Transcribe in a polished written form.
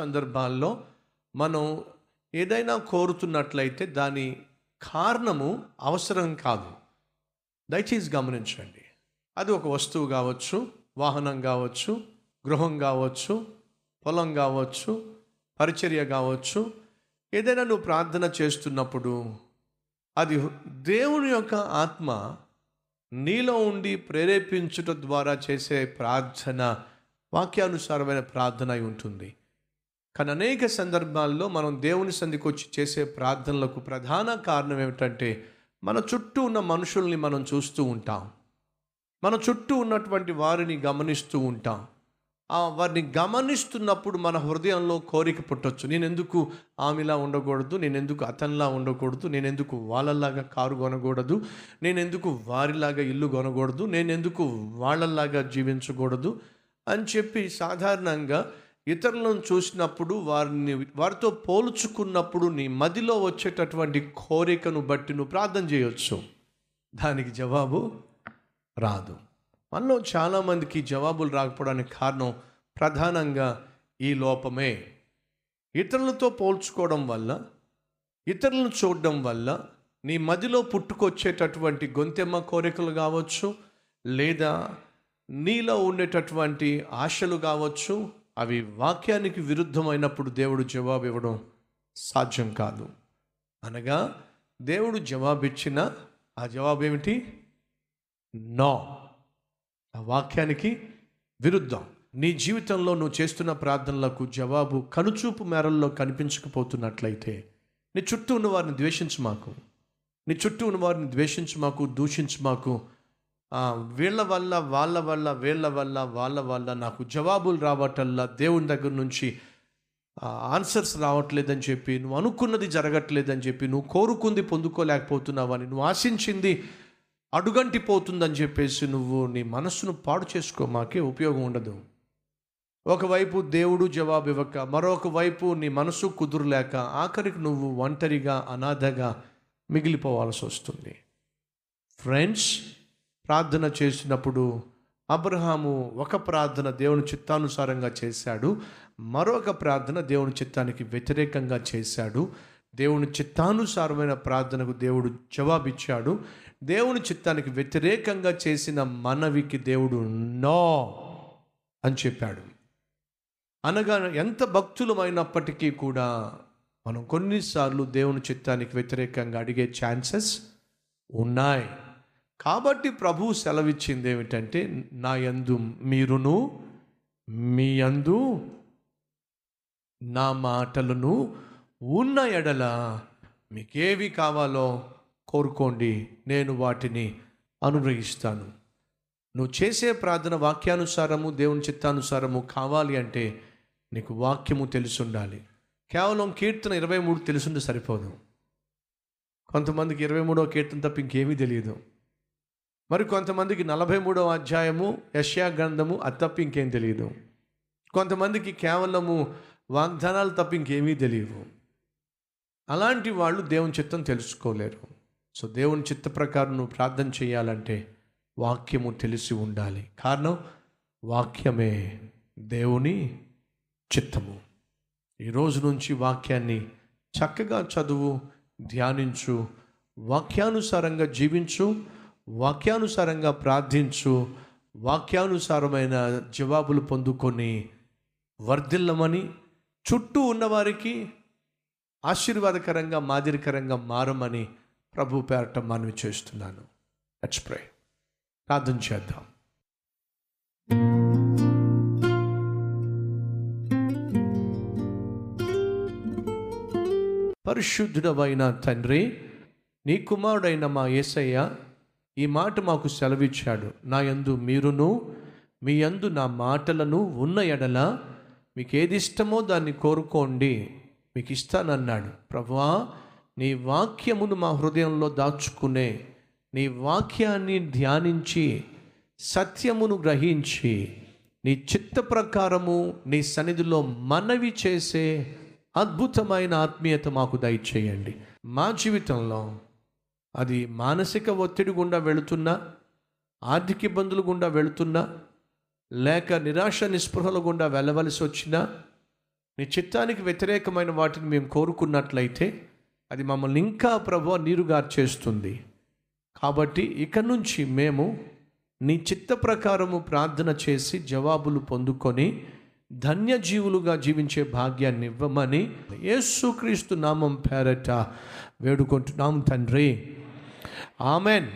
సందర్భాల్లో మనం ఏదైనా కోరుతున్నట్లయితే దాని కారణము అవసరం కాదు. దయచేసి గమనించండి. అది ఒక వస్తువు కావచ్చు, వాహనం కావచ్చు, గృహం కావచ్చు, పొలం కావచ్చు, పరిచర్య కావచ్చు. ఏదైనా నువ్వు ప్రార్థన చేస్తున్నప్పుడు అది దేవుని యొక్క ఆత్మ నీలో ఉండి ప్రేరేపించుట ద్వారా చేసే ప్రార్థన వాక్యానుసారమైన ప్రార్థన అయి ఉంటుంది. కానీ అనేక సందర్భాల్లో మనం దేవుని సంధికి వచ్చి చేసే ప్రార్థనలకు ప్రధాన కారణం ఏమిటంటే మన చుట్టూ ఉన్న మనుషుల్ని మనం చూస్తూ ఉంటాం, మన చుట్టూ ఉన్నటువంటి వారిని గమనిస్తూ ఉంటాం. వారిని గమనిస్తున్నప్పుడు మన హృదయంలో కోరిక పుట్టొచ్చు. నేనెందుకు ఆమెలా ఉండకూడదు, నేనెందుకు అతనిలా ఉండకూడదు, నేనెందుకు వాళ్ళలాగా కారు కొనకూడదు, నేనెందుకు వారిలాగా ఇల్లు కొనకూడదు, నేనెందుకు వాళ్ళలాగా జీవించకూడదు అని చెప్పి సాధారణంగా ఇతరులను చూసినప్పుడు వారితో పోల్చుకున్నప్పుడు నీ మదిలో వచ్చేటటువంటి కోరికను బట్టి నువ్వు ప్రార్థన చేయవచ్చు. దానికి జవాబు రాదు. మనలో చాలామందికి జవాబులు రాకపోవడానికి కారణం ప్రధానంగా ఈ లోపమే. ఇతరులతో పోల్చుకోవడం వల్ల, ఇతరులను చూడడం వల్ల నీ మదిలో పుట్టుకొచ్చేటటువంటి గొంతెమ్మ కోరికలు కావచ్చు, లేదా నీలో ఉండేటటువంటి ఆశలు కావచ్చు. అవి వాక్యానికి విరుద్ధమైనప్పుడు దేవుడు జవాబు ఇవ్వడం సాధ్యం కాదు. అనగా దేవుడు జవాబిచ్చిన ఆ జవాబు ఏమిటి? నో. ఆ వాక్యానికి విరుద్ధం. నీ జీవితంలో నువ్వు చేస్తున్న ప్రార్థనలకు జవాబు కనుచూపు మేరల్లో కనిపించకపోతున్నట్లయితే నీ చుట్టూ ఉన్న వారిని ద్వేషించమాకు, నీ చుట్టూ ఉన్న వారిని ద్వేషించమాకు, దూషించమాకు. వీళ్ళ వల్ల నాకు జవాబులు రావటల్లా, దేవుని దగ్గర నుంచి ఆన్సర్స్ రావట్లేదని చెప్పి, నువ్వు అనుకున్నది జరగట్లేదని చెప్పి, నువ్వు కోరుకుంది పొందుకోలేకపోతున్నావని, నువ్వు ఆశించింది అడుగంటిపోతుందని చెప్పేసి నువ్వు నీ మనస్సును పాడు చేసుకో. మాకే ఉపయోగం ఉండదు. ఒకవైపు దేవుడు జవాబు ఇవ్వక, మరొక వైపు నీ మనసు కుదురులేక ఆఖరికి నువ్వు ఒంటరిగా అనాథగా మిగిలిపోవాల్సి వస్తుంది. ఫ్రెండ్స్, ప్రార్థన చేసినప్పుడు అబ్రహాము ఒక ప్రార్థన దేవుని చిత్తానుసారంగా చేశాడు, మరొక ప్రార్థన దేవుని చిత్తానికి వ్యతిరేకంగా చేశాడు. దేవుని చిత్తానుసారమైన ప్రార్థనకు దేవుడు జవాబిచ్చాడు, దేవుని చిత్తానికి వ్యతిరేకంగా చేసిన మనవికి దేవుడు నో అని చెప్పాడు. అనగా ఎంత భక్తులమైనప్పటికీ కూడా మనం కొన్నిసార్లు దేవుని చిత్తానికి వ్యతిరేకంగా అడిగే ఛాన్సెస్ ఉన్నాయి. కాబట్టి ప్రభువు సెలవిచ్చింది ఏమిటంటే, నా యందు మీరును, మీ యందు నా మాటలను ఉన్న ఎడల మీకేవి కావాలో కోరుకోండి, నేను వాటిని అనుగ్రహిస్తాను. నువ్వు చేసే ప్రార్థన వాక్యానుసారము, దేవుని చిత్తానుసారము కావాలి అంటే నీకు వాక్యము తెలుసుండాలి. కేవలం కీర్తన 23 తెలుసుంటే సరిపోదు. కొంతమందికి 23వ కీర్తన తప్ప ఇంకేమీ తెలియదు. మరి కొంతమందికి 43వ అధ్యాయము యెషయా గ్రంథము, అది తప్ప ఇంకేం తెలియదు. కొంతమందికి కేవలము వాగ్దానాలు తప్ప ఇంకేమీ తెలియవు. అలాంటి వాళ్ళు దేవుని చిత్తం తెలుసుకోలేరు. సో దేవుని చిత్త ప్రకారం నువ్వు ప్రార్థన చేయాలంటే వాక్యము తెలిసి ఉండాలి. కారణం వాక్యమే దేవుని చిత్తము. ఈరోజు నుంచి వాక్యాన్ని చక్కగా చదువు, ధ్యానించు, వాక్యానుసారంగా జీవించు, వాక్యానుసారంగా ప్రార్థించు, వాక్యానుసారమైన జవాబులు పొందుకొని వర్ధిల్లమని, చుట్టూ ఉన్నవారికి ఆశీర్వాదకరంగా మాదిరికరంగా మారమని ప్రభు పేరట మనవి చేస్తున్నాను. Let's pray. ప్రార్థన చేద్దాం. పరిశుద్ధుడవైన తండ్రి, నీ కుమారుడైన మా యేసయ్య ఈ మాట మాకు సెలవిచ్చాడు. నా యందు మీరును, మీ యందు నా మాటలను ఉన్న ఎడల మీకు ఏది ఇష్టమో దాన్ని కోరుకోండి, మీకు ఇస్తానన్నాడు. ప్రభువా, నీ వాక్యమును మా హృదయంలో దాచుకునే, నీ వాక్యాన్ని ధ్యానించి సత్యమును గ్రహించి నీ చిత్త ప్రకారము నీ సన్నిధిలో మనవి చేసే అద్భుతమైన ఆత్మీయత మాకు దయచేయండి. మా జీవితంలో అది మానసిక ఒత్తిడి గుండా వెళుతున్నా, ఆర్థిక ఇబ్బందులు గుండా వెళుతున్నా, లేక నిరాశ నిస్పృహల గుండా వెళ్ళవలసి వచ్చినా, నీ చిత్తానికి వ్యతిరేకమైన వాటిని మేము కోరుకున్నట్లయితే అది మమ్మల్ని ఇంకా ప్రభువా నీరుగార్చేస్తుంది. కాబట్టి ఇక నుంచి మేము నీ చిత్త ప్రకారము ప్రార్థన చేసి జవాబులు పొందుకొని ధన్యజీవులుగా జీవించే భాగ్యాన్ని ఇవ్వమని యేసుక్రీస్తు నామం పేరట వేడుకుంటున్నాం తండ్రి. ఆమెన్.